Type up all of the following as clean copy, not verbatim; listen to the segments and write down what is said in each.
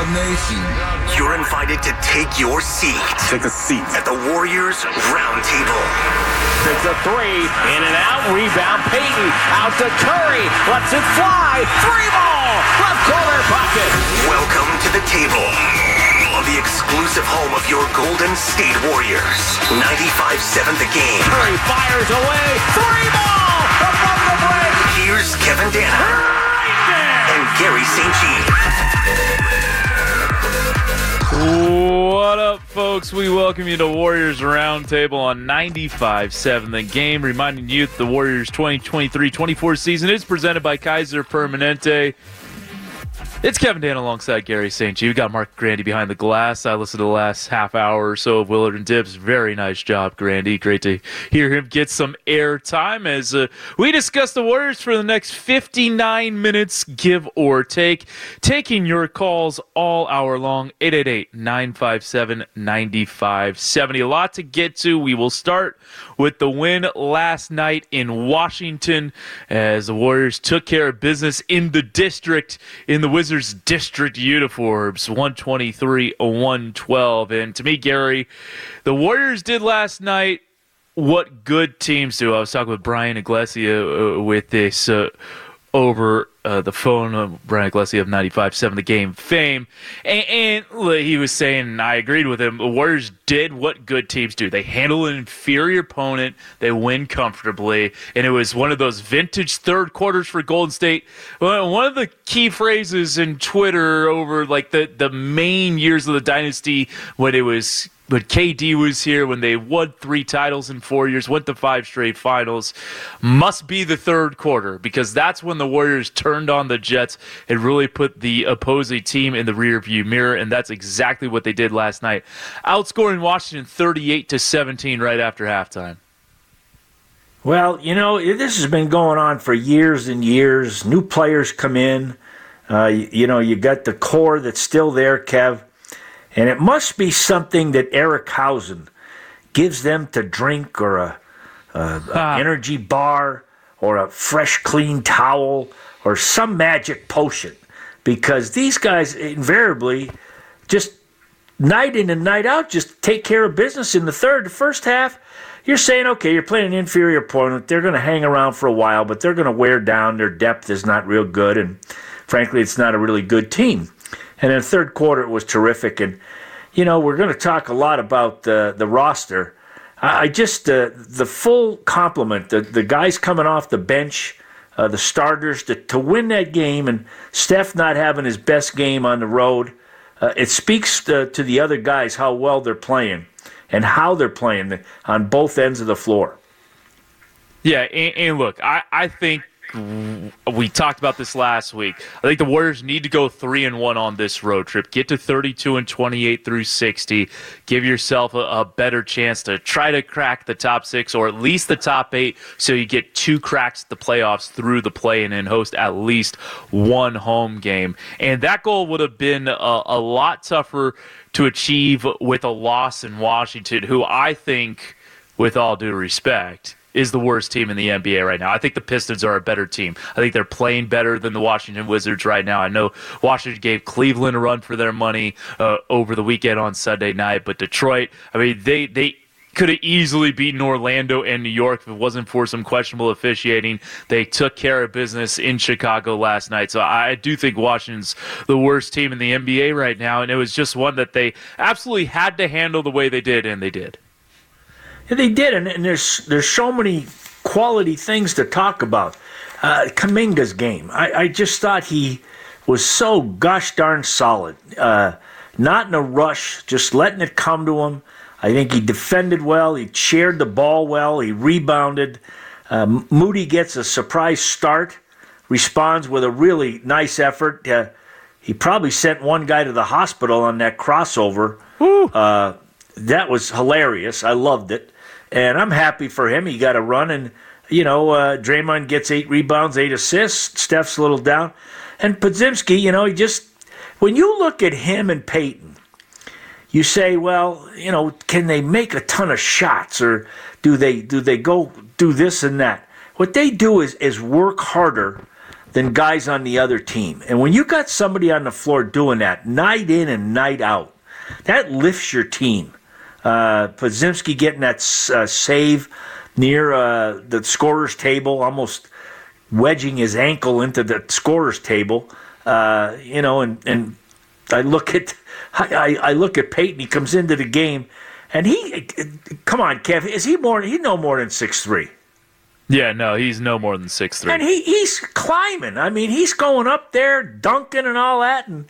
Dog Nation. You're invited to take your seat. Take a seat at the Warriors Roundtable. It's a three, in and out, rebound Payton, out to Curry, lets it fly, three ball, left corner pocket. Welcome to the table. On the exclusive home of your Golden State Warriors. 95.7 The Game. Curry fires away. Three ball! Above the break! Here's Kevin Danna. Right there! And Garry St. Jean. What up, folks? We welcome you to Warriors Roundtable on 95.7 The Game. Reminding you that the Warriors 2023-24 season is presented by Kaiser Permanente. It's Kevin Dan alongside Garry St. Jean. We've got Mark Grandy behind the glass. I listened to the last half hour or so of Willard and Dibbs. Very nice job, Grandy. Great to hear him get some air time as we discuss the Warriors for the next 59 minutes, give or take. Taking your calls all hour long, 888-957-9570. A lot to get to. We will start with the win last night in Washington as the Warriors took care of business in the district in the Wizards district uniforms, 123-112. And to me, Garry, the Warriors did last night what good teams do. I was talking with Brian Iglesias with this over the phone, Brian Iglesias of 95.7 The Game fame. And he was saying, and I agreed with him, the Warriors did what good teams do. They handle an inferior opponent. They win comfortably. And it was one of those vintage third quarters for Golden State. One of the key phrases in Twitter over like the main years of the dynasty when it was – but KD was here when they won 3 titles in 4 years, went to 5 straight finals. Must be the third quarter because that's when the Warriors turned on the Jets and really put the opposing team in the rearview mirror, and that's exactly what they did last night. Outscoring Washington 38-17 right after halftime. Well, you know, this has been going on for years and years. New players come in. You got the core that's still there, Kev. And it must be something that Eric Hausen gives them to drink or a energy bar or a fresh, clean towel or some magic potion because these guys invariably just night in and night out just take care of business in the first half. You're saying, okay, you're playing an inferior opponent. They're going to hang around for a while, but they're going to wear down. Their depth is not real good, and frankly, it's not a really good team. And then third quarter, it was terrific. And, you know, we're going to talk a lot about the roster. I just the full complement, the guys coming off the bench, the starters, to win that game and Steph not having his best game on the road, it speaks to the other guys how well they're playing and how they're playing on both ends of the floor. Yeah, and look, I think we talked about this last week. I think the Warriors need to go 3-1 on this road trip. Get to 32-28 through 60. Give yourself a better chance to try to crack the top 6 or at least the top 8 so you get 2 cracks at the playoffs through the play-in and host at least 1 home game. And that goal would have been a lot tougher to achieve with a loss in Washington, who I think, with all due respect, is the worst team in the NBA right now. I think the Pistons are a better team. I think they're playing better than the Washington Wizards right now. I know Washington gave Cleveland a run for their money over the weekend on Sunday night, but Detroit, I mean, they could have easily beaten Orlando and New York if it wasn't for some questionable officiating. They took care of business in Chicago last night. So I do think Washington's the worst team in the NBA right now, and it was just one that they absolutely had to handle the way they did, and they did. Yeah, they did, and there's so many quality things to talk about. Kuminga's game, I just thought he was so gosh darn solid. Not in a rush, just letting it come to him. I think he defended well, he shared the ball well, he rebounded. Moody gets a surprise start, responds with a really nice effort. He probably sent one guy to the hospital on that crossover. That was hilarious. I loved it. And I'm happy for him. He got a run, and, you know, Draymond gets 8 rebounds, 8 assists. Steph's a little down. And Podziemski, you know, he just – when you look at him and Peyton, you say, well, you know, can they make a ton of shots or do they go do this and that? What they do is work harder than guys on the other team. And when you got somebody on the floor doing that night in and night out, that lifts your team. Podziemski getting that save near the scorer's table, almost wedging his ankle into the scorer's table. And I look at Peyton. He comes into the game, and he, come on, Kev, is he more? He's no more than 6'3". Yeah, no, he's no more than 6'3". And he's climbing. I mean, he's going up there, dunking and all that. And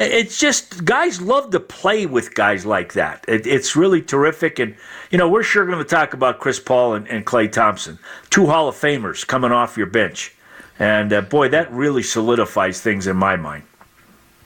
it's just, guys love to play with guys like that. It's really terrific. And, you know, we're sure going to talk about Chris Paul and Klay Thompson, two Hall of Famers coming off your bench. And, boy, that really solidifies things in my mind.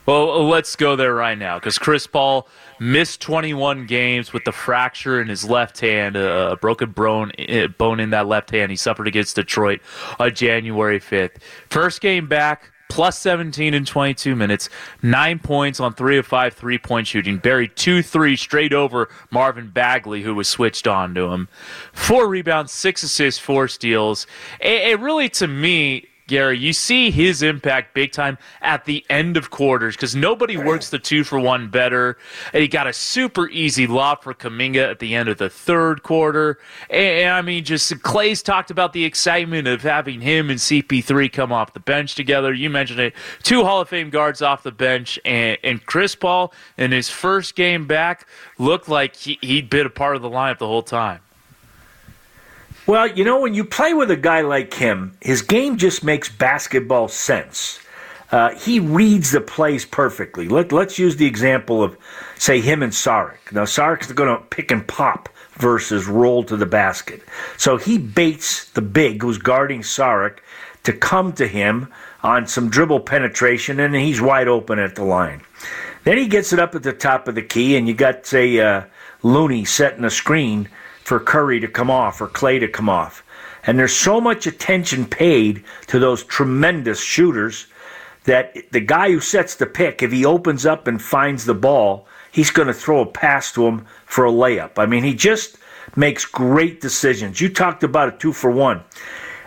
Well, let's go there right now, because Chris Paul missed 21 games with the fracture in his left hand, a broken bone in that left hand he suffered against Detroit on January 5th. First game back, plus 17 in 22 minutes, 9 points on 3 of 5 3-point shooting, buried 2-3 straight over Marvin Bagley, who was switched on to him. 4 rebounds, 6 assists, 4 steals. It really, to me, Gary, you see his impact big time at the end of quarters, because nobody works the 2-for-1 better. And he got a super easy lob for Kuminga at the end of the third quarter. And I mean, just Clay's talked about the excitement of having him and CP3 come off the bench together. You mentioned it. 2 Hall of Fame guards off the bench. And Chris Paul, in his first game back, looked like he'd been a part of the lineup the whole time. Well, you know, when you play with a guy like him, his game just makes basketball sense. He reads the plays perfectly. Let's use the example of, say, him and Šarić. Now, Saric's going to pick and pop versus roll to the basket. So he baits the big who's guarding Šarić to come to him on some dribble penetration, and he's wide open at the line. Then he gets it up at the top of the key, and you got, say, Looney setting a screen for Curry to come off or Clay to come off. And there's so much attention paid to those tremendous shooters that the guy who sets the pick, if he opens up and finds the ball, he's going to throw a pass to him for a layup. I mean, he just makes great decisions. You talked about a 2-for-1.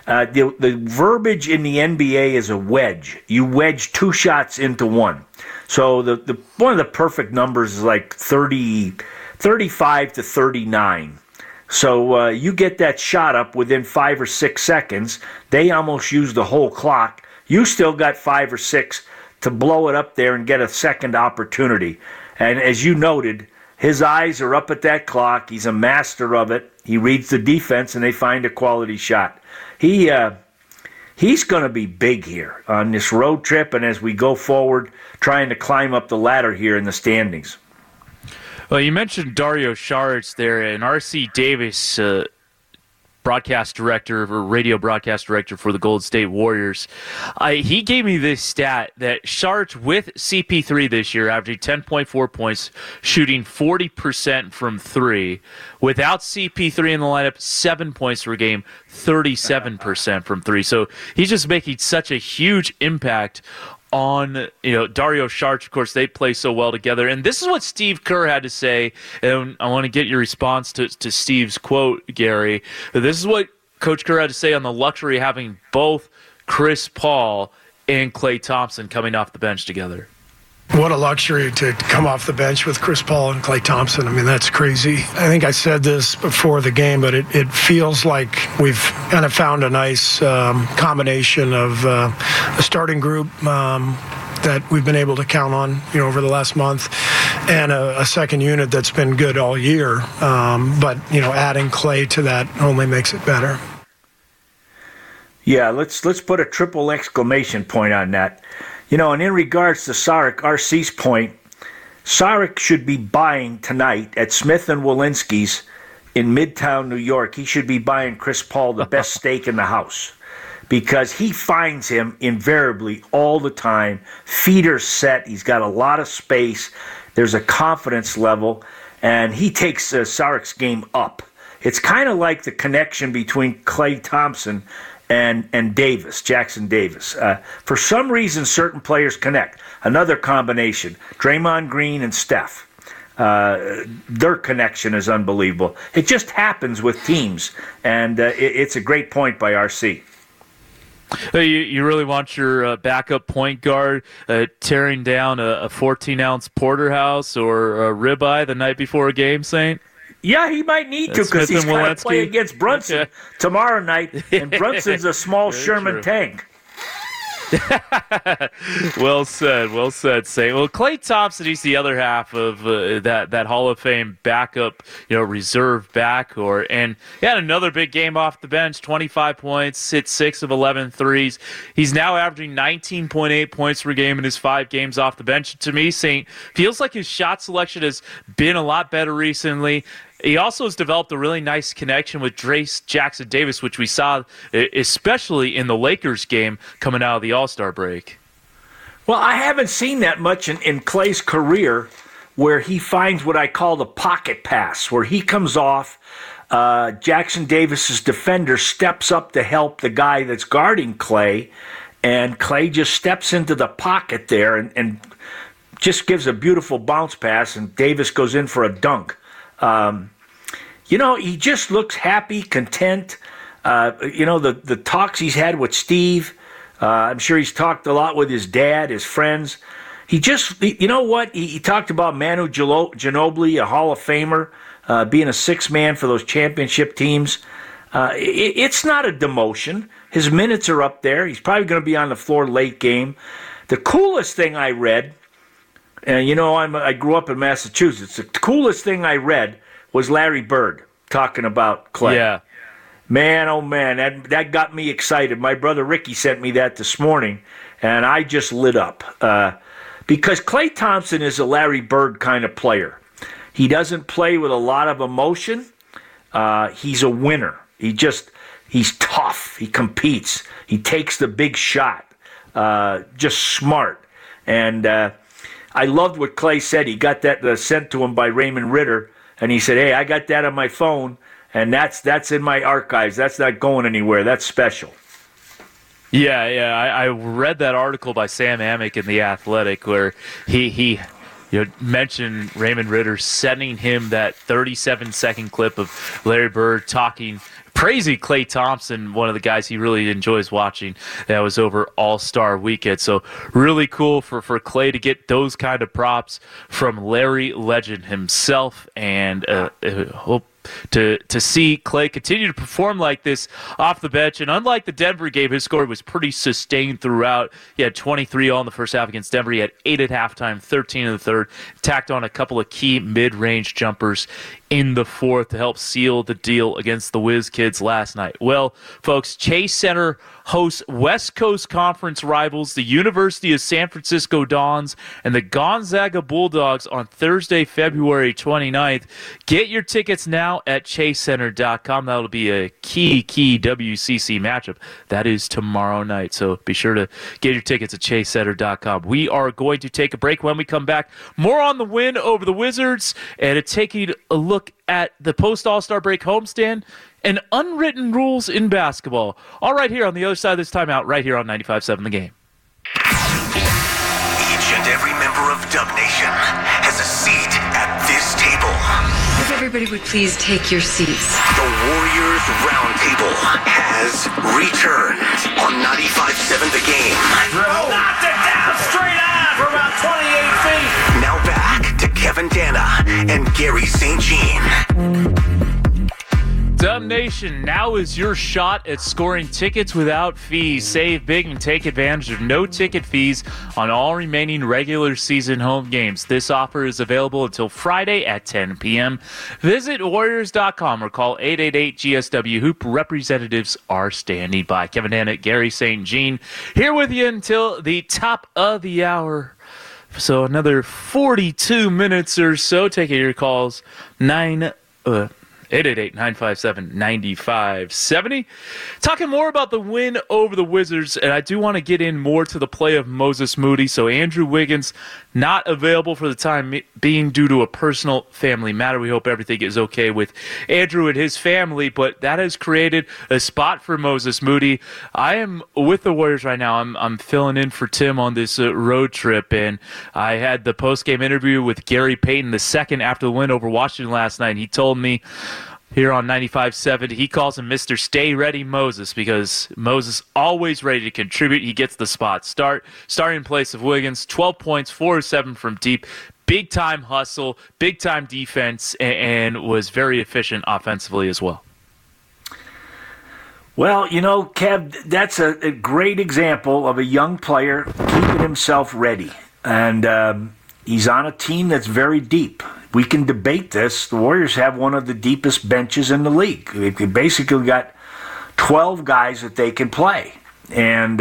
The verbiage in the NBA is a wedge. You wedge 2 shots into one. So the one of the perfect numbers is like 35 to 39. So you get that shot up within 5 or 6 seconds. They almost use the whole clock. You still got 5 or 6 to blow it up there and get a second opportunity. And as you noted, his eyes are up at that clock. He's a master of it. He reads the defense, and they find a quality shot. He's going to be big here on this road trip and as we go forward trying to climb up the ladder here in the standings. Well, you mentioned Dario Šarić there, and R.C. Davis, radio broadcast director for the Golden State Warriors. He gave me this stat that Šarić with CP3 this year, averaging 10.4 points, shooting 40% from 3. Without CP3 in the lineup, 7 points per game, 37% from 3. So he's just making such a huge impact on, you know, Dario Šarić. Of course, they play so well together. And this is what Steve Kerr had to say, and I want to get your response to Steve's quote, Gary. This is what Coach Kerr had to say on the luxury of having both Chris Paul and Klay Thompson coming off the bench together. What a luxury to come off the bench with Chris Paul and Klay Thompson. I mean, that's crazy. I think I said this before the game, but it feels like we've kind of found a nice combination of a starting group that we've been able to count on, you know, over the last month, and a second unit that's been good all year. But, you know, adding Klay to that only makes it better. Yeah, let's put a triple exclamation point on that. You know, and in regards to Šarić, RC's point, Šarić should be buying tonight at Smith and Wollensky's in Midtown, New York. He should be buying Chris Paul the best steak in the house, because he finds him invariably all the time. Feet are set. He's got a lot of space. There's a confidence level, and he takes Šarić's game up. It's kind of like the connection between Klay Thompson and Davis, Jackson Davis. For some reason, certain players connect. Another combination, Draymond Green and Steph. Their connection is unbelievable. It just happens with teams, and it's a great point by RC. You really want your backup point guard tearing down a 14-ounce porterhouse or a ribeye the night before a game, Saint? Yeah, he might need to because he's going to play against Brunson tomorrow night, and Brunson's a small Sherman tank. Well said, Saint. Well, Klay Thompson, he's the other half of that Hall of Fame backup, reserve back. And he had another big game off the bench, 25 points, hit 6 of 11 threes. He's now averaging 19.8 points per game in his 5 games off the bench. To me, Saint, feels like his shot selection has been a lot better recently. He also has developed a really nice connection with Trayce Jackson Davis, which we saw especially in the Lakers game coming out of the All-Star break. Well, I haven't seen that much in Klay's career where he finds what I call the pocket pass, where he comes off, Jackson Davis's defender steps up to help the guy that's guarding Klay, and Klay just steps into the pocket there and just gives a beautiful bounce pass, and Davis goes in for a dunk. He just looks happy, content. The talks he's had with Steve, I'm sure he's talked a lot with his dad, his friends. He talked about Manu Ginobili, a Hall of Famer, being a sixth man for those championship teams. It's not a demotion. His minutes are up there. He's probably going to be on the floor late game. The coolest thing I read, and I grew up in Massachusetts. The coolest thing I read was Larry Bird talking about Klay. Yeah. Man, oh man, that got me excited. My brother Ricky sent me that this morning, and I just lit up. Because Klay Thompson is a Larry Bird kind of player. He doesn't play with a lot of emotion. He's a winner. He's tough. He competes. He takes the big shot. Just smart. And I loved what Klay said. He got that sent to him by Raymond Ritter, and he said, "Hey, I got that on my phone, and that's in my archives. That's not going anywhere. That's special." Yeah. I read that article by Sam Amick in The Athletic where he mentioned Raymond Ritter sending him that 37-second clip of Larry Bird talking crazy Klay Thompson, one of the guys he really enjoys watching. That was over All-Star Weekend. So really cool for Klay to get those kind of props from Larry Legend himself, and hope to see Klay continue to perform like this off the bench. And unlike the Denver game, his score was pretty sustained throughout. He had 23 all in the first half against Denver. He had 8 at halftime, 13 in the third. Tacked on a couple of key mid-range jumpers in the fourth to help seal the deal against the Wiz Kids last night. Well, folks, Chase Center hosts West Coast Conference rivals, the University of San Francisco Dons and the Gonzaga Bulldogs on Thursday, February 29th. Get your tickets now at ChaseCenter.com. That'll be a key WCC matchup. That is tomorrow night, so be sure to get your tickets at ChaseCenter.com. We are going to take a break. When we come back, more on the win over the Wizards and taking a look at the post-All-Star break homestand and unwritten rules in basketball. All right here on the other side of this timeout, right here on 95.7 The Game. Each and every member of Dub Nation has a seat at this table. If everybody would please take your seats. The Warriors Roundtable has returned on 95.7 The Game. Knocked it down straight on for about 28 feet. Now back to Kevin Danna and Garry St. Jean. Dub Nation, now is your shot at scoring tickets without fees. Save big and take advantage of no ticket fees on all remaining regular season home games. This offer is available until Friday at 10 p.m. Visit warriors.com or call 888-GSW-HOOP. Representatives are standing by. Kevin Danna, Garry St. Jean here with you until the top of the hour. So another 42 minutes or so. Taking your calls, 888-957-9570. Talking more about the win over the Wizards, and I do want to get in more to the play of Moses Moody. So Andrew Wiggins not available for the time being due to a personal family matter. We hope everything is okay with Andrew and his family, but that has created a spot for Moses Moody. I am with the Warriors right now. I'm filling in for Tim on this road trip, and I had the post-game interview with Gary Payton II after the win over Washington last night. He told me, here on 95.7. He calls him Mr. Stay Ready Moses, because Moses always ready to contribute. He gets the spot start. Starting in place of Wiggins, 12 points, 4-7 from deep. Big-time hustle, big-time defense, and was very efficient offensively as well. Well, you know, Kev, that's a great example of a young player keeping himself ready. And he's on a team that's very deep. We can debate this. The Warriors have one of the deepest benches in the league. They've basically got 12 guys that they can play. And,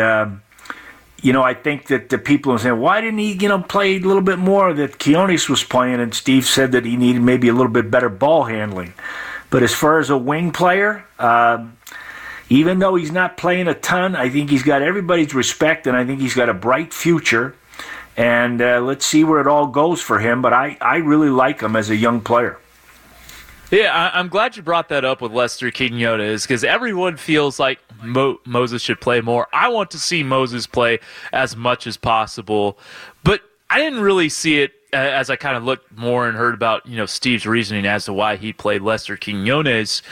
you know, I think that the people are saying, why didn't he, you know, play a little bit more that Quinones was playing? And Steve said that he needed maybe a little bit better ball handling. But as far as a wing player, even though he's not playing a ton, I think he's got everybody's respect, and I think he's got a bright future. And let's see where it all goes for him. But I really like him as a young player. Yeah, I'm glad you brought that up with Lester Quinonez, because everyone feels like Moses should play more. I want to see Moses play as much as possible. But I didn't really see it as I kind of looked more and heard about, you know, Steve's reasoning as to why he played Lester Quinonez.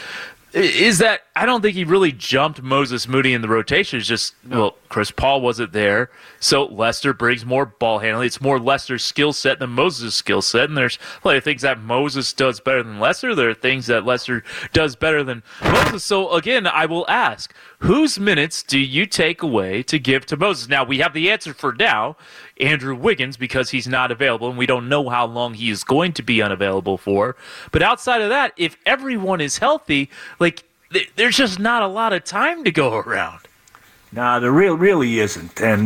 Is that I don't think he really jumped Moses Moody in the rotation. It's just, well, Chris Paul wasn't there, so Lester brings more ball handling. It's more Lester's skill set than Moses' skill set, and there's plenty of things that Moses does better than Lester. There are things that Lester does better than Moses. So, again, I will ask, whose minutes do you take away to give to Moses? Now, we have the answer for now, Andrew Wiggins, because he's not available, and we don't know how long he is going to be unavailable for. But outside of that, if everyone is healthy, like, there's just not a lot of time to go around. No, there really isn't. And,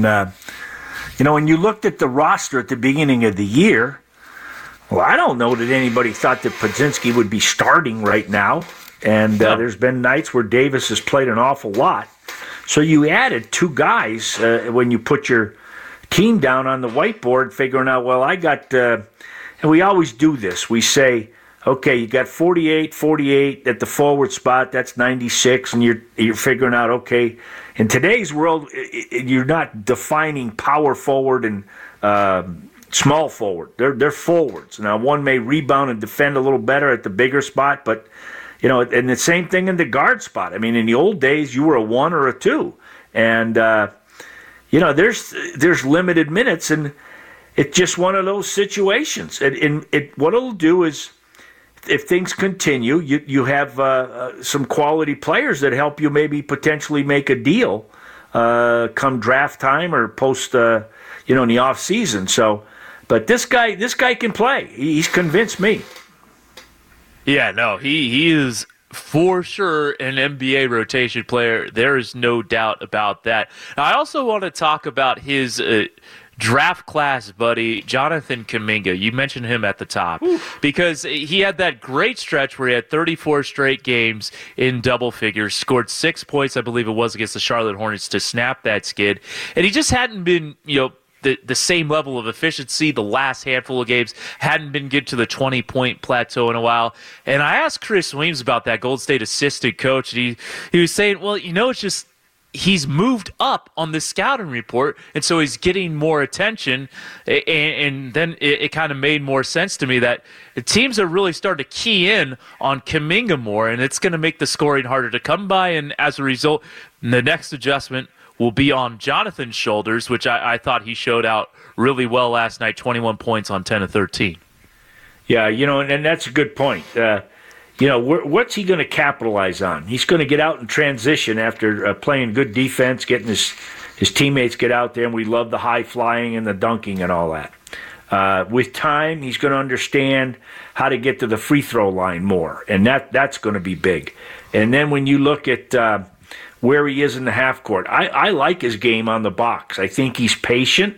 you know, when you looked at the roster at the beginning of the year, well, I don't know that anybody thought that Podzinski would be starting right now. And there's been nights where Davis has played an awful lot. So you added two guys when you put your team down on the whiteboard, figuring out, well, I got and we always do this. We say, okay, you got 48 at the forward spot. That's 96, and you're figuring out, okay, in today's world, you're not defining power forward and small forward. They're forwards. Now, one may rebound and defend a little better at the bigger spot, but, you know, and the same thing in the guard spot. I mean, in the old days, you were a 1 or a 2, and, you know, there's limited minutes, and it's just one of those situations. And what it'll do is, if things continue, you have some quality players that help you maybe potentially make a deal come draft time or post, you know, in the off season. So, but this guy can play. He's convinced me. Yeah, no, he is for sure an NBA rotation player. There is no doubt about that. Now, I also want to talk about his draft class buddy, Jonathan Kuminga. You mentioned him at the top. Ooh. Because he had that great stretch where he had 34 straight games in double figures, scored 6 points, I believe it was, against the Charlotte Hornets to snap that skid. And he just hadn't been, you know, the same level of efficiency. The last handful of games hadn't been good to the 20-point plateau in a while. And I asked Chris Williams about that, Golden State assistant coach, and he was saying, well, you know, it's just, he's moved up on the scouting report, and so he's getting more attention. And then it kind of made more sense to me that teams are really starting to key in on Kuminga more, and it's going to make the scoring harder to come by. And as a result, the next adjustment will be on Jonathan's shoulders, which I thought he showed out really well last night, 21 points on 10 of 13. Yeah, you know, and that's a good point. You know, what's he going to capitalize on? He's going to get out and transition after playing good defense, getting his teammates get out there, and we love the high flying and the dunking and all that. With time, he's going to understand how to get to the free throw line more, and that's going to be big. And then when you look at where he is in the half court, I like his game on the box. I think he's patient.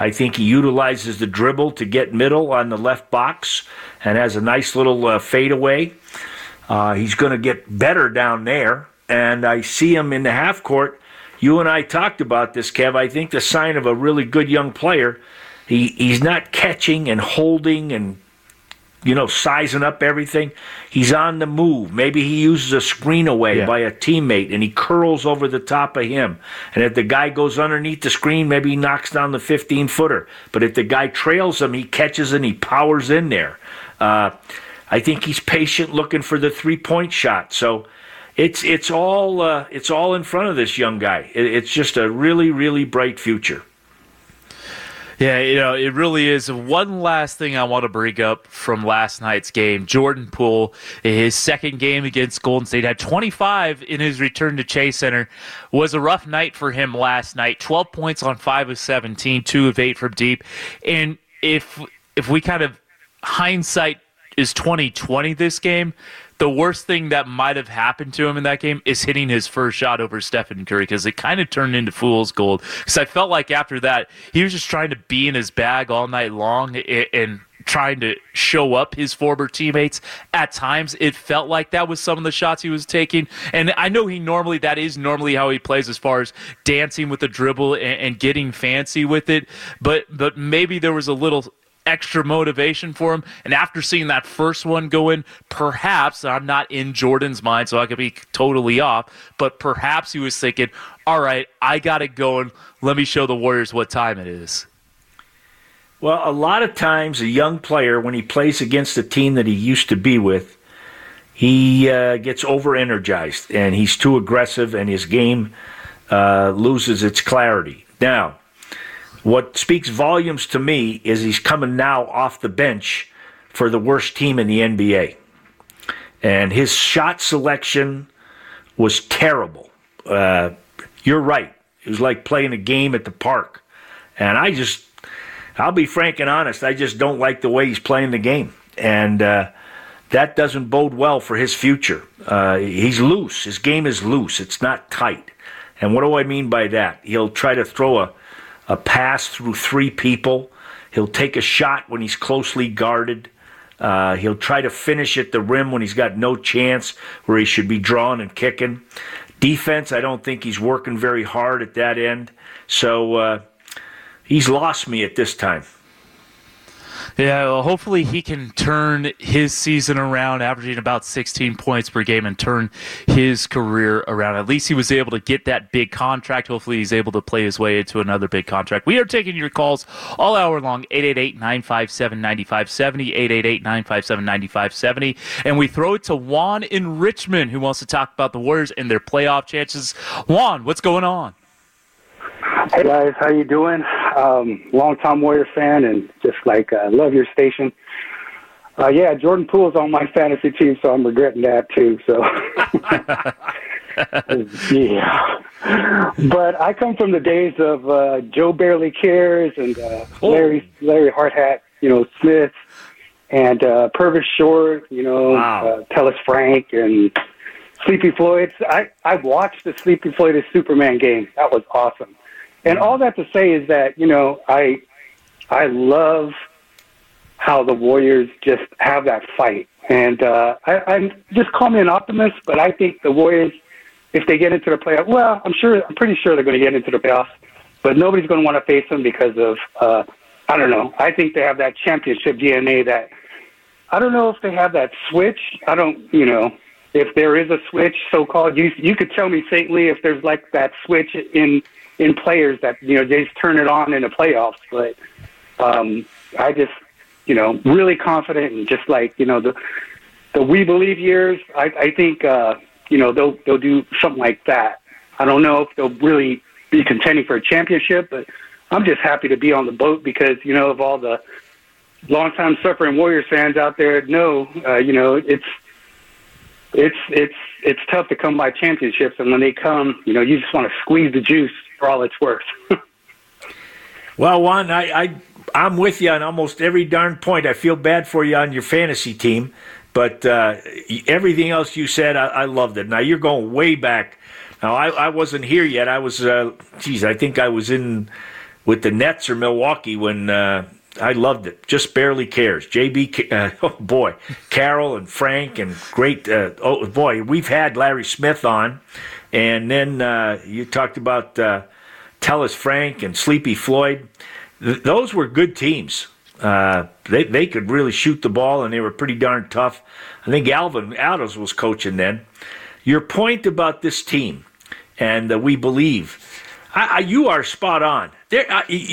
I think he utilizes the dribble to get middle on the left box and has a nice little fadeaway. He's going to get better down there, and I see him in the half court. You and I talked about this, Kev. I think the sign of a really good young player, he's not catching and holding and, you know, sizing up everything. He's on the move. Maybe he uses a screen away by a teammate, and he curls over the top of him. And if the guy goes underneath the screen, maybe he knocks down the 15-footer. But if the guy trails him, he catches and he powers in there. I think he's patient, looking for the three-point shot. So it's all in front of this young guy. It's just a really, really bright future. Yeah, it really is. One last thing I want to bring up from last night's game. Jordan Poole, his second game against Golden State, had 25 in his return to Chase Center. Was a rough night for him last night. 12 points on 5 of 17, 2 of 8 from deep. And if we kind of hindsight is 20/20 this game, the worst thing that might have happened to him in that game is hitting his first shot over Stephen Curry, because it kind of turned into fool's gold. Because I felt like after that, he was just trying to be in his bag all night long and trying to show up his former teammates. At times, it felt like that was some of the shots he was taking. And I know that is normally how he plays, as far as dancing with the dribble and getting fancy with it. But maybe there was a little extra motivation for him, and after seeing that first one go in, perhaps, I'm not in Jordan's mind, so I could be totally off, but perhaps he was thinking, all right, I got it going, let me show the Warriors what time it is. Well, a lot of times a young player, when he plays against a team that he used to be with, he gets over-energized, and he's too aggressive, and his game loses its clarity. Now, what speaks volumes to me is he's coming now off the bench for the worst team in the NBA. And his shot selection was terrible. You're right. It was like playing a game at the park. And I'll be frank and honest, I just don't like the way he's playing the game. And that doesn't bode well for his future. He's loose. His game is loose. It's not tight. And what do I mean by that? He'll try to throw a pass through three people. He'll take a shot when he's closely guarded. He'll try to finish at the rim when he's got no chance, where he should be drawing and kicking. Defense, I don't think he's working very hard at that end. So he's lost me at this time. Yeah, well, hopefully he can turn his season around, averaging about 16 points per game, and turn his career around. At least he was able to get that big contract. Hopefully he's able to play his way into another big contract. We are taking your calls all hour long, 888-957-9570, 888-957-9570. And we throw it to Juan in Richmond, who wants to talk about the Warriors and their playoff chances. Juan, what's going on? Hey guys, how you doing? Long-time Warrior fan, and just love your station. Yeah, Jordan Poole's on my fantasy team, so I'm regretting that too. So, yeah. But I come from the days of Joe Barely Cares and Larry Hardhat, Smith, and Purvis Short, wow. Tellis Frank, and Sleepy Floyd. I watched the Sleepy Floyd as Superman game. That was awesome. And all that to say is that, I love how the Warriors just have that fight. And I'm just call me an optimist, but I think the Warriors, if they get into the playoffs, I'm pretty sure they're going to get into the playoffs, but nobody's going to want to face them because of, I don't know. I think they have that championship DNA that, I don't know if they have that switch. I don't, if there is a switch, so-called, you could tell me saintly if there's like that switch in players that, they just turn it on in the playoffs. But I just, really confident, and just the We Believe years, I think, they'll do something like that. I don't know if they'll really be contending for a championship, but I'm just happy to be on the boat because, of all the longtime suffering Warriors fans out there know, it's tough to come by championships, and when they come, you just want to squeeze the juice for all it's worth. Well, Juan, I'm with you on almost every darn point. I feel bad for you on your fantasy team, but everything else you said, I loved it. Now, you're going way back. Now, I wasn't here yet. I was, I think I was in with the Nets or Milwaukee when I loved it. Just Barely Cares. Carol and Frank, and great. We've had Larry Smith on. And then you talked about Tellis Frank and Sleepy Floyd. Those were good teams. They could really shoot the ball, and they were pretty darn tough. I think Alvin Adams was coaching then. Your point about this team and We Believe, you are spot on.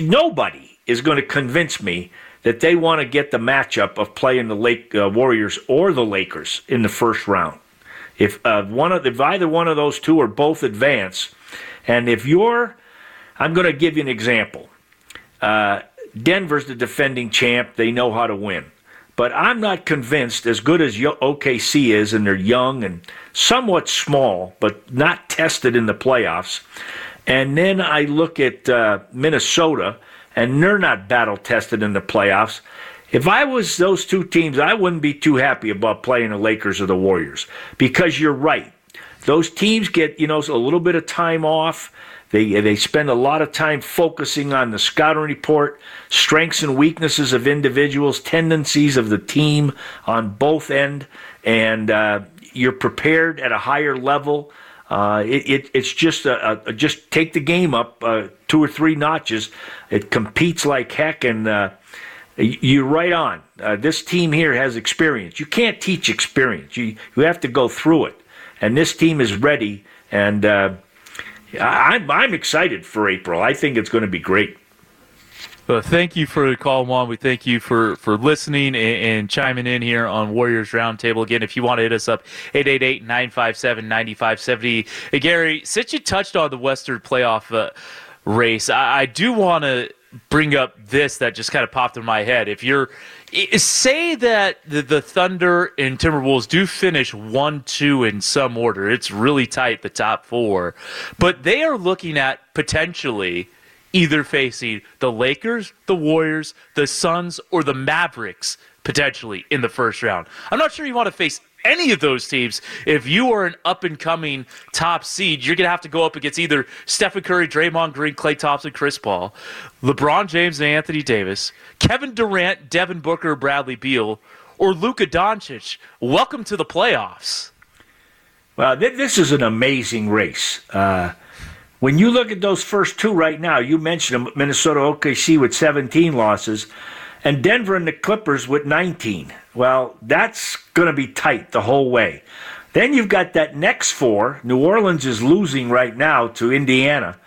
Nobody is going to convince me that they want to get the matchup of playing the Warriors or the Lakers in the first round. If either one of those two or both advance, and if you're, I'm going to give you an example. Denver's the defending champ. They know how to win. But I'm not convinced, as good as OKC is, and they're young and somewhat small, but not tested in the playoffs. And then I look at Minnesota, and they're not battle-tested in the playoffs. If I was those two teams, I wouldn't be too happy about playing the Lakers or the Warriors, because you're right. Those teams get, a little bit of time off. They spend a lot of time focusing on the scouting report, strengths and weaknesses of individuals, tendencies of the team on both end, and you're prepared at a higher level. It's just just take the game up 2 or 3 notches. It competes like heck, and you're right on. This team here has experience. You can't teach experience. You have to go through it, and this team is ready, and I'm excited for April. I think it's going to be great. Well, thank you for the call, Juan. We thank you for listening and chiming in here on Warriors Roundtable. Again, if you want to hit us up, 888-957-9570. Hey, Gary, since you touched on the Western playoff race, I do want to bring up this that just kind of popped in my head. If you're say that the Thunder and Timberwolves do finish 1-2 in some order, it's really tight, the top four, but they are looking at potentially either facing the Lakers, the Warriors, the Suns, or the Mavericks potentially in the first round. I'm not sure you want to face any of those teams. If you are an up-and-coming top seed, you're going to have to go up against either Stephen Curry, Draymond Green, Klay Thompson, Chris Paul, LeBron James and Anthony Davis, Kevin Durant, Devin Booker, Bradley Beal, or Luka Doncic. Welcome to the playoffs. Well, this is an amazing race. When you look at those first two right now, you mentioned them, Minnesota OKC with 17 losses, and Denver and the Clippers with 19. Well, that's going to be tight the whole way. Then you've got that next four. New Orleans is losing right now to Indiana,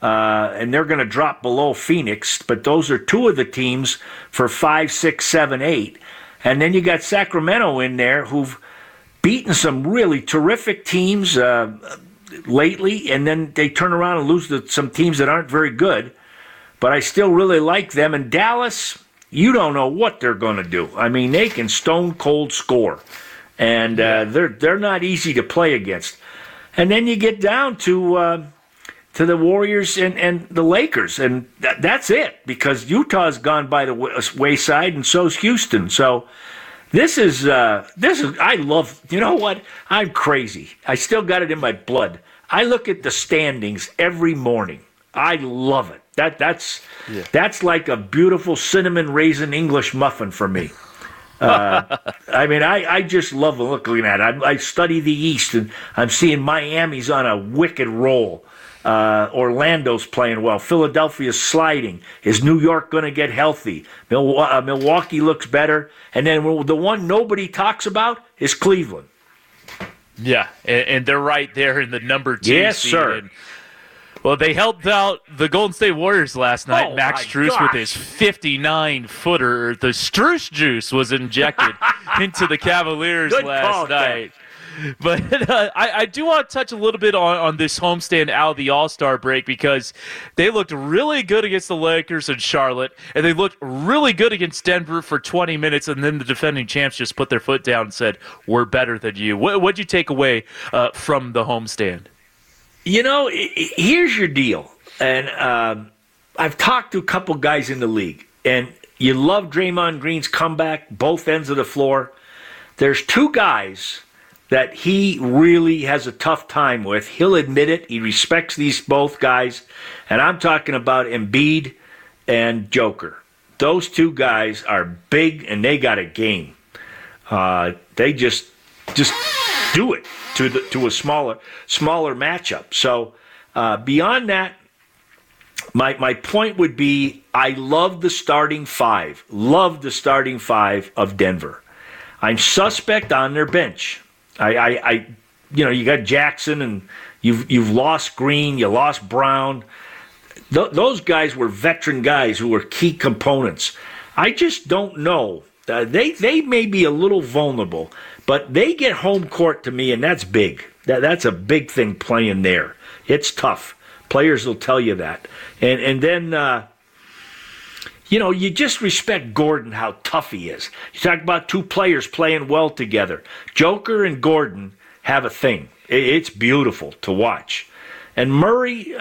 and they're going to drop below Phoenix. But those are two of the teams for 5, 6, 7, 8. And then you got Sacramento in there, who've beaten some really terrific teams lately, and then they turn around and lose to some teams that aren't very good. But I still really like them. And Dallas, you don't know what they're going to do. I mean, they can stone cold score, and they're not easy to play against. And then you get down to the Warriors and the Lakers, and that's it, because Utah's gone by the wayside, and so's Houston. So this is I love. You know what? I'm crazy. I still got it in my blood. I look at the standings every morning. I love it. That's like a beautiful cinnamon raisin English muffin for me. I mean, I just love looking at it. I study the East, and I'm seeing Miami's on a wicked roll. Orlando's playing well. Philadelphia's sliding. Is New York going to get healthy? Milwaukee looks better. And then the one nobody talks about is Cleveland. Yeah, and they're right there in the number 2 seed. Yes, sir. Well, they helped out the Golden State Warriors last night. Oh, Max Strus with his 59-footer. The Strus juice was injected into the Cavaliers last night. Dad. But I do want to touch a little bit on this homestand out of the All-Star break, because they looked really good against the Lakers and Charlotte, and they looked really good against Denver for 20 minutes, and then the defending champs just put their foot down and said, we're better than you. What'd you take away from the homestand? You know, here's your deal, and I've talked to a couple guys in the league, and you love Draymond Green's comeback, both ends of the floor. There's two guys that he really has a tough time with. He'll admit it. He respects these both guys, and I'm talking about Embiid and Joker. Those two guys are big, and they got a game. They just do it to a smaller matchup. So beyond that, my point would be I love the starting five. Love the starting five of Denver. I'm suspect on their bench. I you got Jackson, and you've lost Green, you lost Brown. Those guys were veteran guys who were key components. I just don't know. They may be a little vulnerable, but they get home court to me, and that's big. That's a big thing playing there. It's tough. Players will tell you that. And then you know, you just respect Gordon, how tough he is. You talk about two players playing well together. Joker and Gordon have a thing. It's beautiful to watch. And Murray,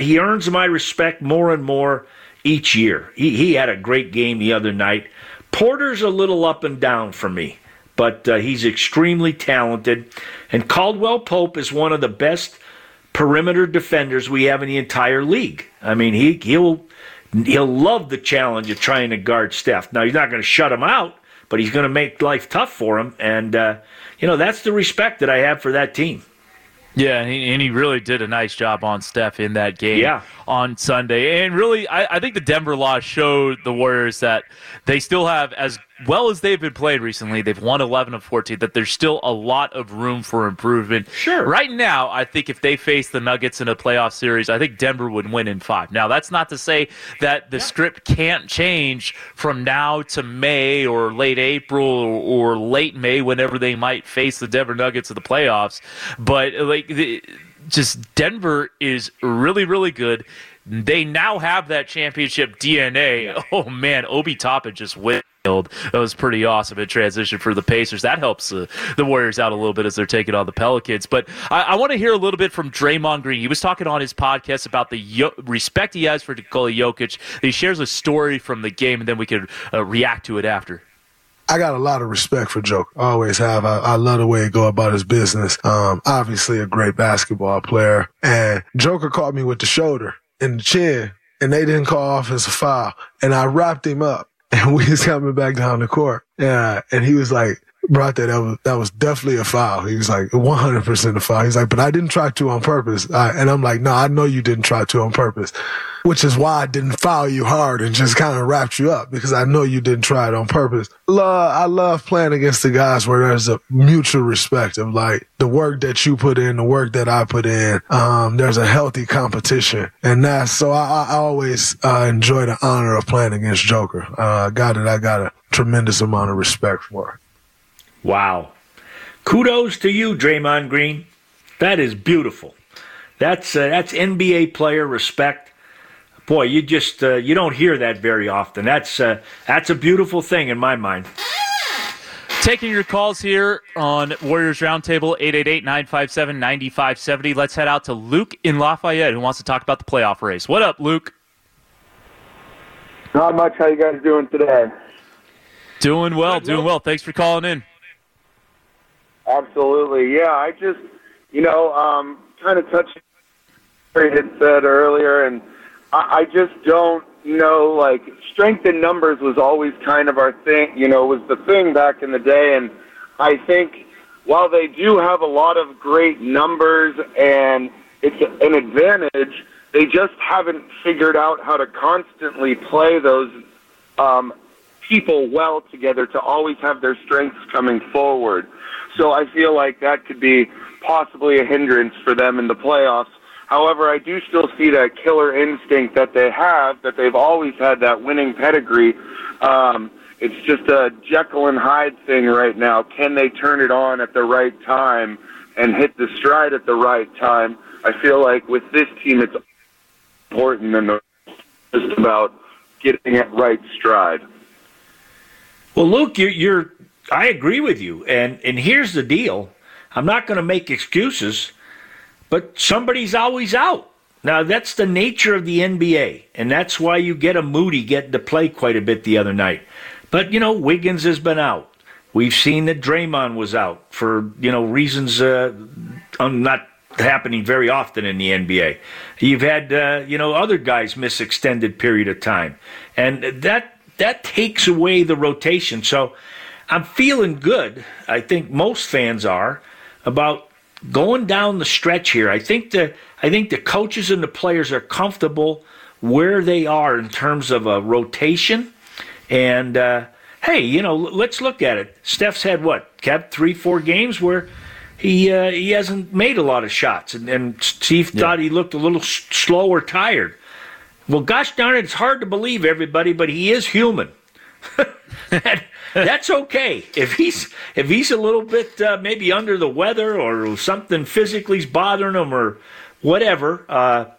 he earns my respect more and more each year. He had a great game the other night. Porter's a little up and down for me, but he's extremely talented. And Caldwell Pope is one of the best perimeter defenders we have in the entire league. I mean, he'll love the challenge of trying to guard Steph. Now, he's not going to shut him out, but he's going to make life tough for him. And, that's the respect that I have for that team. Yeah, and he really did a nice job on Steph in that game on Sunday. And really, I think the Denver loss showed the Warriors that they still have, as well as they've been played recently, they've won 11 of 14, that there's still a lot of room for improvement. Sure. Right now, I think if they face the Nuggets in a playoff series, I think Denver would win in 5. Now, that's not to say that the script can't change from now to May or late April or late May, whenever they might face the Denver Nuggets in the playoffs. But, Denver is really, really good. They now have that championship DNA. Oh, man, Obi Toppin just went. That was pretty awesome in transition for the Pacers. That helps the Warriors out a little bit as they're taking on the Pelicans. But I want to hear a little bit from Draymond Green. He was talking on his podcast about the respect he has for Nikola Jokic. He shares a story from the game, and then we can react to it after. I got a lot of respect for Jokic. I always have. I love the way he go about his business. Obviously a great basketball player. And Joker caught me with the shoulder and the chin, and they didn't call offensive foul. And I wrapped him up. And we was coming back down the court. Yeah. And he was like, brought that was definitely a foul. He was like, 100% a foul. He's like, but I didn't try to on purpose. And I'm like, no, I know you didn't try to on purpose, which is why I didn't foul you hard and just kind of wrapped you up, because I know you didn't try it on purpose. I love playing against the guys where there's a mutual respect of like the work that you put in, the work that I put in. There's a healthy competition. And that's so I always enjoy the honor of playing against Joker. I got a tremendous amount of respect for it. Wow. Kudos to you, Draymond Green. That is beautiful. That's NBA player respect. Boy, you just you don't hear that very often. That's a beautiful thing in my mind. Taking your calls here on Warriors Roundtable, 888-957-9570. Let's head out to Luke in Lafayette, who wants to talk about the playoff race. What up, Luke? Not much. How you guys doing today? Doing well, doing well. Thanks for calling in. Absolutely, yeah. I just, kind of touched on what you said earlier, and I just don't know, like, strength in numbers was always kind of our thing, was the thing back in the day, and I think while they do have a lot of great numbers and it's an advantage, they just haven't figured out how to constantly play those people well together to always have their strengths coming forward. So I feel like that could be possibly a hindrance for them in the playoffs. However, I do still see that killer instinct that they have, that they've always had, that winning pedigree. It's just a Jekyll and Hyde thing right now. Can they turn it on at the right time and hit the stride at the right time? I feel like with this team, it's important and just about getting at right stride. Well, Luke, I agree with you, and here's the deal. I'm not going to make excuses, but somebody's always out. Now, that's the nature of the NBA, and that's why you get a Moody getting to play quite a bit the other night. But, Wiggins has been out. We've seen that Draymond was out for, reasons not happening very often in the NBA. You've had, other guys miss extended period of time, and that takes away the rotation. So I'm feeling good, I think most fans are, about going down the stretch here. I think the coaches and the players are comfortable where they are in terms of a rotation. And, let's look at it. Steph's had, kept 3-4 games where he hasn't made a lot of shots. And Steve thought he looked a little slow or tired. Well, gosh darn it, it's hard to believe, everybody, but he is human. That's okay. If he's a little bit maybe under the weather or something physically's bothering him or whatever,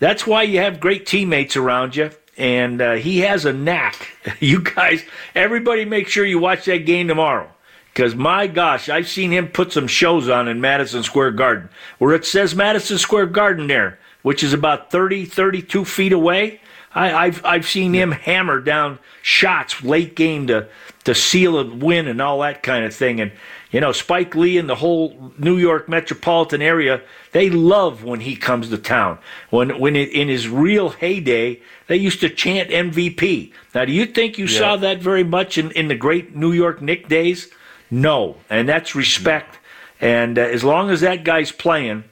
that's why you have great teammates around you. And he has a knack. You guys, everybody make sure you watch that game tomorrow. Because, my gosh, I've seen him put some shows on in Madison Square Garden. Where it says Madison Square Garden there, which is about 32 feet away, I've seen him hammer down shots late game to seal a win and all that kind of thing. And, you know, Spike Lee and the whole New York metropolitan area, they love when he comes to town. When in his real heyday, they used to chant MVP. Now, do you think you saw that very much in the great New York Knicks days? No, and that's respect. And as long as that guy's playing,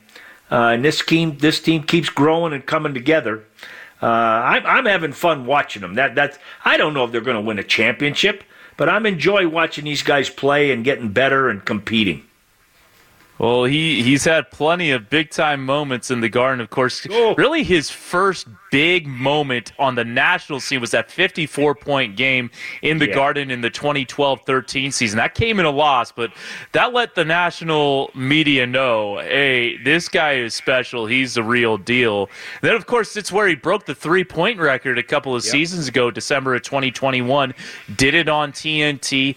and this team keeps growing and coming together, I'm having fun watching them. That's I don't know if they're going to win a championship, but I'm enjoying watching these guys play and getting better and competing. Well, he's had plenty of big-time moments in the Garden, of course. Oh. Really, his first big moment on the national scene was that 54-point game in the Garden in the 2012-13 season. That came in a loss, but that let the national media know, hey, this guy is special. He's the real deal. And then, of course, it's where he broke the three-point record a couple of seasons ago, December of 2021, did it on TNT.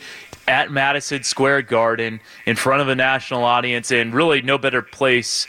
At Madison Square Garden in front of a national audience, and really no better place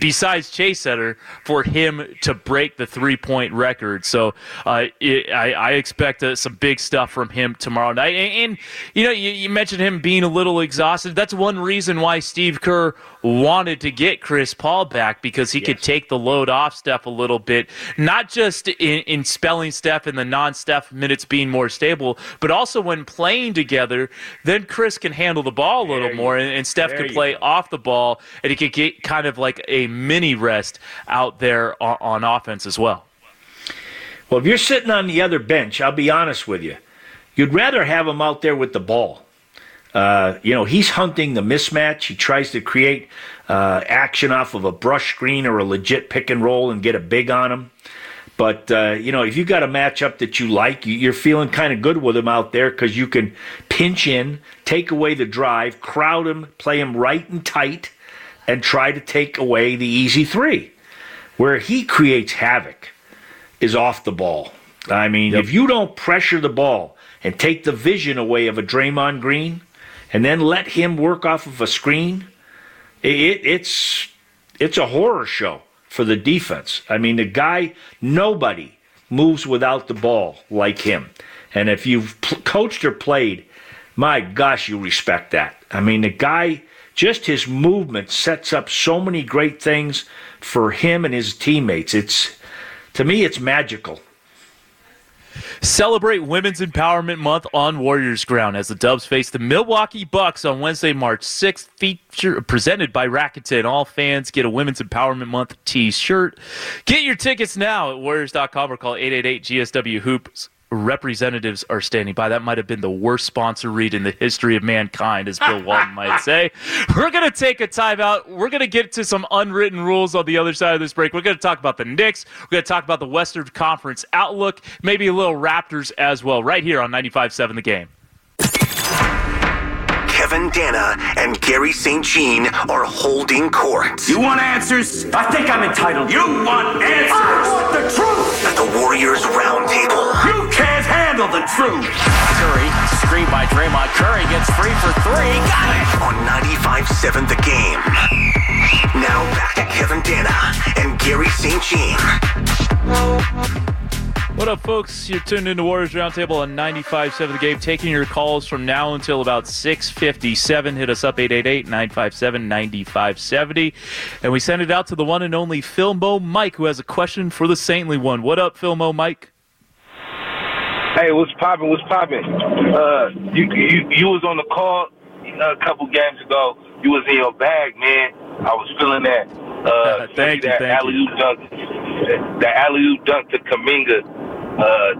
besides Chase Center for him to break the three-point record. So I expect some big stuff from him tomorrow night. And you know, you mentioned him being a little exhausted. That's one reason why Steve Kerr wanted to get Chris Paul back, because he could take the load off Steph a little bit, not just in spelling Steph and the non-Steph minutes being more stable, but also when playing together, then Chris can handle the ball a little more, and Steph can play off the ball, and he could get kind of like a mini rest out there on offense as well. Well, if you're sitting on the other bench, I'll be honest with you, you'd rather have him out there with the ball. You know, he's hunting the mismatch. He tries to create action off of a brush screen or a legit pick and roll and get a big on him. But, you know, if you've got a matchup that you like, you're feeling kind of good with him out there because you can pinch in, take away the drive, crowd him, play him right and tight, and try to take away the easy three. Where he creates havoc is off the ball. I mean, if you don't pressure the ball and take the vision away of a Draymond Green and then let him work off of a screen, it's a horror show for the defense. I mean, the guy, nobody moves without the ball like him. And if you've coached or played, my gosh, you respect that. I mean, the guy... just his movement sets up so many great things for him and his teammates. To me, it's magical. Celebrate Women's Empowerment Month on Warriors Ground as the Dubs face the Milwaukee Bucks on Wednesday, March 6th, presented by Rakuten. All fans get a Women's Empowerment Month T-shirt. Get your tickets now at warriors.com or call 888-GSW-HOOPS. Representatives are standing by. That might have been the worst sponsor read in the history of mankind, as Bill Walton might say. We're going to take a timeout. We're going to get to some unwritten rules on the other side of this break. We're going to talk about the Knicks. We're going to talk about the Western Conference outlook, maybe a little Raptors as well, right here on 95.7 The Game. Kevin Danna and Garry St. Jean are holding court. You want answers? I think I'm entitled. You want answers? I want the truth! At the Warriors Roundtable. You can't handle the truth! Curry, screened by Draymond. Curry gets free for three. Got it! On 95.7 The Game. Now back to Kevin Danna and Garry St. Jean. What up, folks? You're tuned into Warriors Roundtable on 95.7 The Game. Taking your calls from now until about 6:57. Hit us up, 888-957-9570. And we send it out to the one and only Philmo Mike, who has a question for the saintly one. What up, Philmo Mike? Hey, what's poppin'? What's poppin'? You was on the call a couple games ago. You was in your bag, man. I was feeling that. That alley-oop dunk to Kuminga.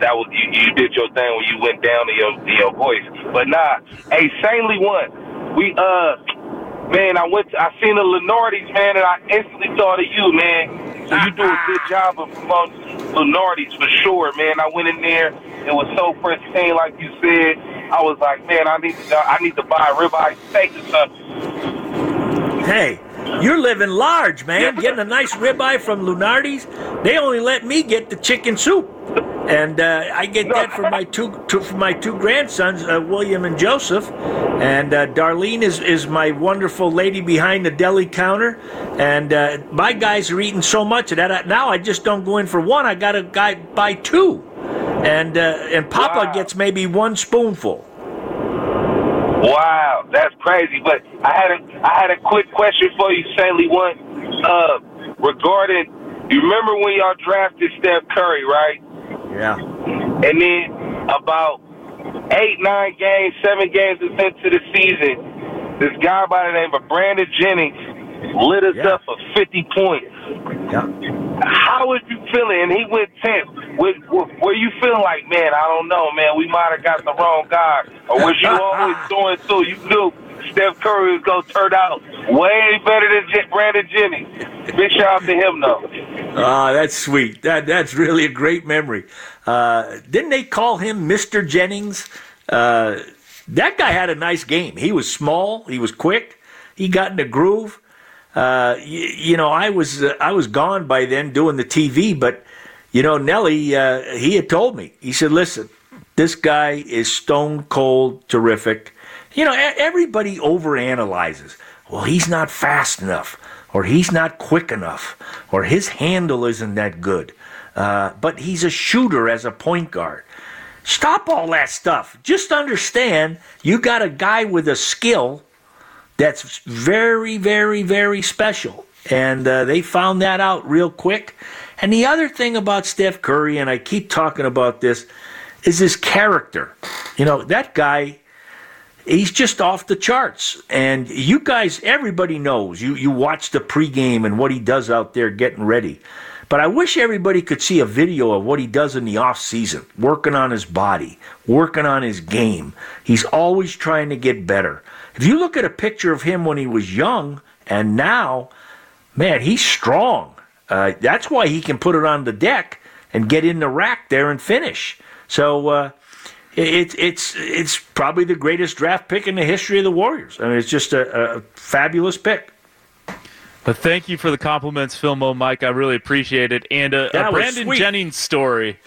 That was you did your thing when you went down in your voice. But nah, hey, saintly one. We man, I seen a Lunardi's, man, and I instantly thought of you, man. So you do a good job of promoting Lunardi's for sure, man. I went in there and was so pristine, like you said. I was like, man, I need to buy a ribeye steak or something. Hey, you're living large, man. Yeah. Getting a nice ribeye from Lunardi's. They only let me get the chicken soup. And I get that for my two grandsons, William and Joseph. And Darlene is my wonderful lady behind the deli counter. And my guys are eating so much of that now I just don't go in for one. I got to buy two. And Papa gets maybe one spoonful. Wow, that's crazy. But I had a quick question for you, Stanley. One regarding, you remember when y'all drafted Steph Curry, right? Yeah. And then about 7 games into the season, this guy by the name of Brandon Jennings lit us up for 50 points. Yeah. How was you feeling? And he went 10th. Were you feeling like, man, I don't know, man, we might have got the wrong guy? Or was you always going so you knew Steph Curry was going to turn out way better than Brandon Jennings? Big shout out to him, though. Ah, that's sweet. That's really a great memory. Didn't they call him Mr. Jennings? That guy had a nice game. He was small. He was quick. He got in the groove. I was gone by then doing the TV, but you know Nelly, he had told me. He said, "Listen, this guy is stone cold terrific." You know, everybody overanalyzes. Well, he's not fast enough. Or he's not quick enough, or his handle isn't that good. But he's a shooter as a point guard. Stop all that stuff. Just understand you got a guy with a skill that's very, very, very special. And they found that out real quick. And the other thing about Steph Curry, and I keep talking about this, is his character. You know, that guy... he's just off the charts. And you guys, everybody knows. You watch the pregame and what he does out there getting ready. But I wish everybody could see a video of what he does in the offseason, working on his body, working on his game. He's always trying to get better. If you look at a picture of him when he was young and now, man, he's strong. That's why he can put it on the deck and get in the rack there and finish. So, It's probably the greatest draft pick in the history of the Warriors. I mean, it's just a fabulous pick. But thank you for the compliments, Philmo, Mike. I really appreciate it. And a Brandon Jennings story,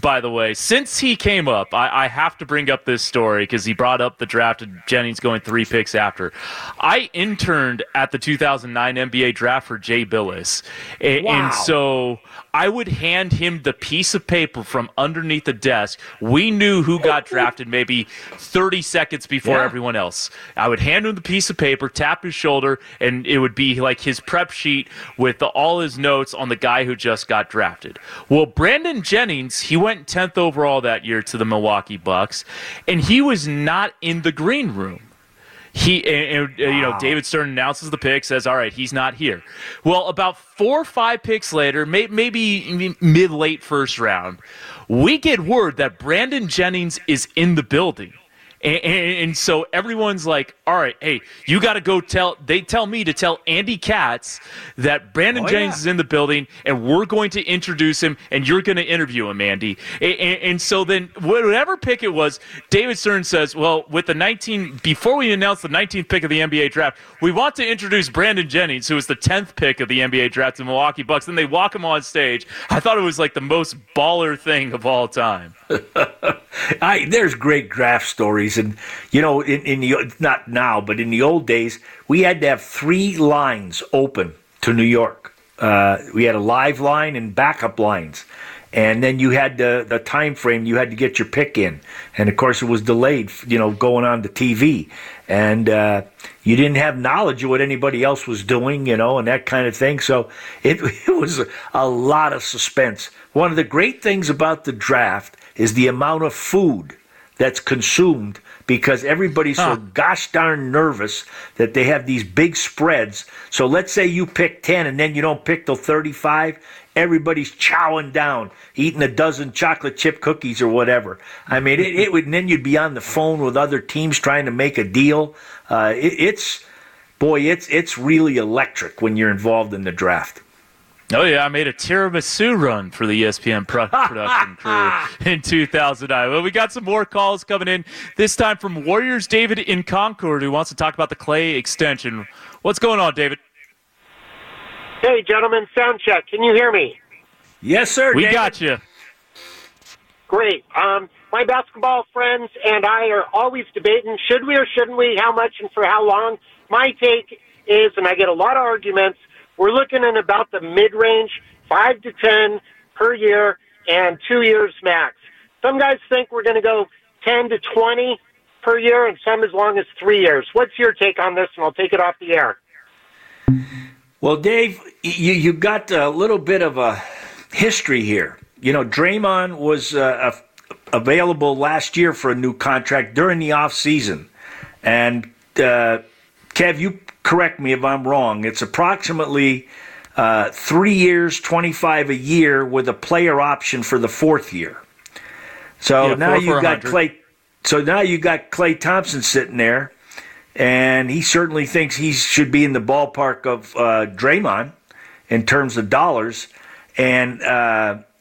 by the way. Since he came up, I have to bring up this story because he brought up the draft of Jennings going 3 picks after. I interned at the 2009 NBA draft for Jay Billis. And so... I would hand him the piece of paper from underneath the desk. We knew who got drafted maybe 30 seconds before everyone else. I would hand him the piece of paper, tap his shoulder, and it would be like his prep sheet with all his notes on the guy who just got drafted. Well, Brandon Jennings, he went 10th overall that year to the Milwaukee Bucks, and he was not in the green room. David Stern announces the pick, says, all right, he's not here. Well, about 4 or 5 picks later, maybe mid-late first round, we get word that Brandon Jennings is in the building. And so everyone's like, all right, hey, you got to go tell Andy Katz that Brandon Jennings is in the building and we're going to introduce him and you're going to interview him, Andy. And so then whatever pick it was, David Stern says, well, with the 19, before we announce the 19th pick of the NBA draft, we want to introduce Brandon Jennings, who is the 10th pick of the NBA draft, the Milwaukee Bucks. Then they walk him on stage. I thought it was like the most baller thing of all time. There's great draft stories, and you know, in the not now, but in the old days, we had to have 3 lines open to New York. We had a live line and backup lines, and then you had the time frame you had to get your pick in, and of course it was delayed, you know, going on to TV, and you didn't have knowledge of what anybody else was doing, you know, and that kind of thing. So it was a lot of suspense. One of the great things about the draft is the amount of food that's consumed because everybody's so gosh darn nervous that they have these big spreads. So let's say you pick 10 and then you don't pick till 35. Everybody's chowing down, eating a dozen chocolate chip cookies or whatever. I mean, it would, and then you'd be on the phone with other teams trying to make a deal. It's really electric when you're involved in the draft. Oh, yeah, I made a tiramisu run for the ESPN production crew in 2009. Well, we got some more calls coming in, this time from Warriors David in Concord, who wants to talk about the Clay extension. What's going on, David? Hey, gentlemen, sound check. Can you hear me? Yes, sir, David. We got you. Great. My basketball friends and I are always debating, should we or shouldn't we, how much and for how long. My take is, and I get a lot of arguments, we're looking in about the mid-range, 5 to 10 per year and 2 years max. Some guys think we're going to go 10 to 20 per year and some as long as 3 years. What's your take on this? And I'll take it off the air. Well, Dave, you've got a little bit of a history here. You know, Draymond was available last year for a new contract during the offseason. And, Kev, you correct me if I'm wrong. It's approximately 3 years, 25 a year, with a player option for the fourth year. So yeah, now you've got Klay. So now you got Klay Thompson sitting there, and he certainly thinks he should be in the ballpark of Draymond in terms of dollars. And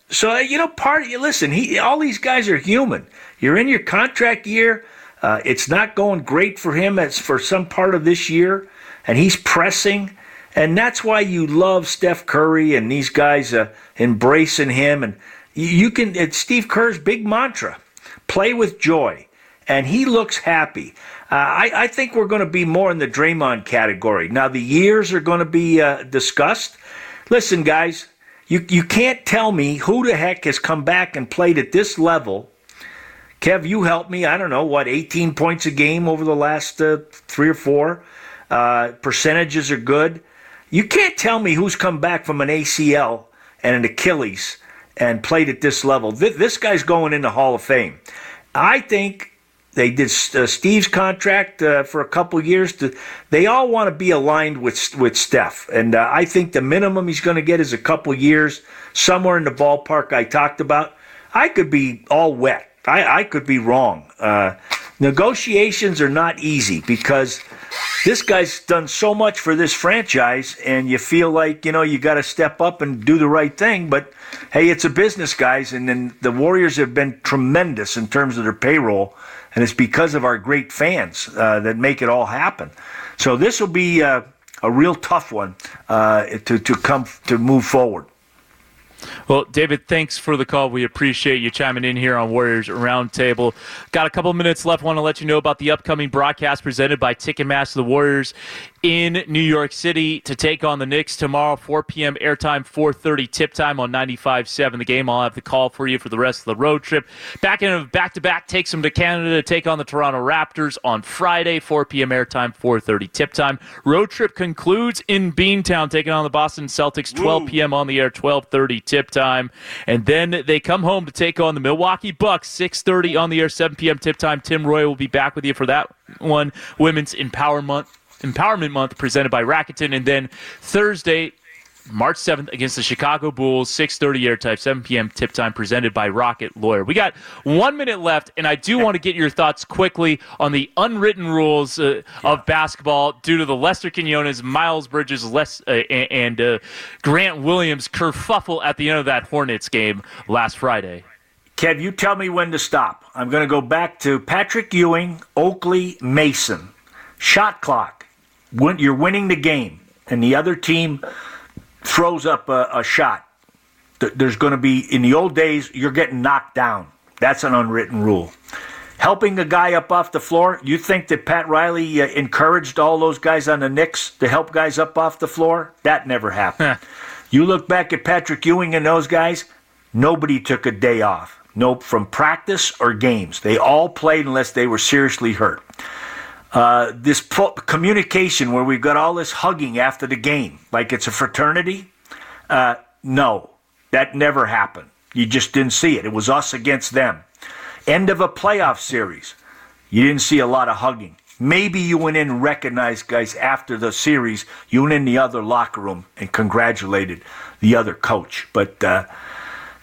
so you know, listen, all these guys are human. You're in your contract year. It's not going great for him as for some part of this year. And he's pressing, and that's why you love Steph Curry and these guys embracing him. And you can, it's Steve Kerr's big mantra, play with joy. And he looks happy. I think we're going to be more in the Draymond category. Now, the years are going to be discussed. Listen, guys, you can't tell me who the heck has come back and played at this level. Kev, you helped me, I don't know, 18 points a game over the last three or four. Percentages are good. You can't tell me who's come back from an ACL and an Achilles and played at this level. This guy's going in the Hall of Fame. I think they did Steve's contract for a couple years. They all want to be aligned with Steph. And I think the minimum he's going to get is a couple years, somewhere in the ballpark I talked about. I could be all wet. I could be wrong. Negotiations are not easy because this guy's done so much for this franchise, and you feel like, you know, you got to step up and do the right thing. But, hey, it's a business, guys, and then the Warriors have been tremendous in terms of their payroll, and it's because of our great fans that make it all happen. So this will be a real tough one to move forward. Well, David, thanks for the call. We appreciate you chiming in here on Warriors Roundtable. Got a couple minutes left. Want to let you know about the upcoming broadcast presented by Ticketmaster. The Warriors in New York City to take on the Knicks tomorrow, 4 p.m. airtime, 4:30 tip time on 95.7 The Game. I'll have the call for you for the rest of the road trip. Back-to-back takes them to Canada to take on the Toronto Raptors on Friday, 4 p.m. airtime, 4:30 tip time. Road trip concludes in Beantown, taking on the Boston Celtics, 12 p.m. on the air, 12:30 tip time. And then they come home to take on the Milwaukee Bucks, 6:30 on the air, 7 p.m. tip time. Tim Roy will be back with you for that one. Women's Empowerment Month presented by Rakuten. And then Thursday, March 7th, against the Chicago Bulls, 6:30 airtime, 7 p.m. tip time, presented by Rocket Lawyer. We got 1 minute left, and I do want to get your thoughts quickly on the unwritten rules of basketball due to the Lester Quinonez, Miles Bridges, and Grant Williams kerfuffle at the end of that Hornets game last Friday. Kev, you tell me when to stop. I'm going to go back to Patrick Ewing, Oakley, Mason. Shot clock. When you're winning the game, and the other team throws up a shot, there's going to be, in the old days, you're getting knocked down. That's an unwritten rule. Helping a guy up off the floor, you think that Pat Riley encouraged all those guys on the Knicks to help guys up off the floor? That never happened. You look back at Patrick Ewing and those guys, nobody took a day off. Nope, from practice or games. They all played unless they were seriously hurt. This communication where we've got all this hugging after the game, like it's a fraternity, no, that never happened. You just didn't see it. It was us against them. End of a playoff series, you didn't see a lot of hugging. Maybe you went in and recognized guys after the series. You went in the other locker room and congratulated the other coach. But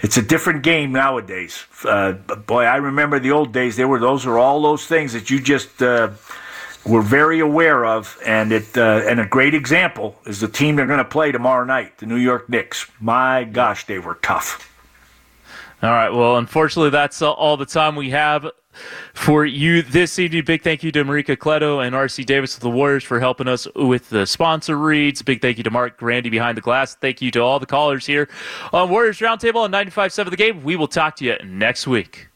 it's a different game nowadays. Boy, I remember the old days. Those were all those things that you just we're very aware of, and and a great example is the team they're going to play tomorrow night, the New York Knicks. My gosh, they were tough. All right, well, unfortunately, that's all the time we have for you this evening. Big thank you to Marika Cleto and RC Davis of the Warriors for helping us with the sponsor reads. Big thank you to Mark Grandy behind the glass. Thank you to all the callers here on Warriors Roundtable on 95.7 The Game. We will talk to you next week.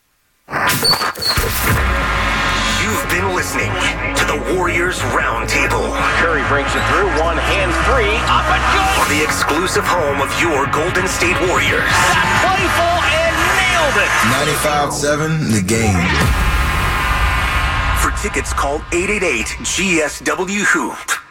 You've been listening to the Warriors Roundtable. Curry brings it through. One-hand three. Up and good. On the exclusive home of your Golden State Warriors. That playful and nailed it. 95.7 The Game. For tickets, call 888-GSW-HOOP.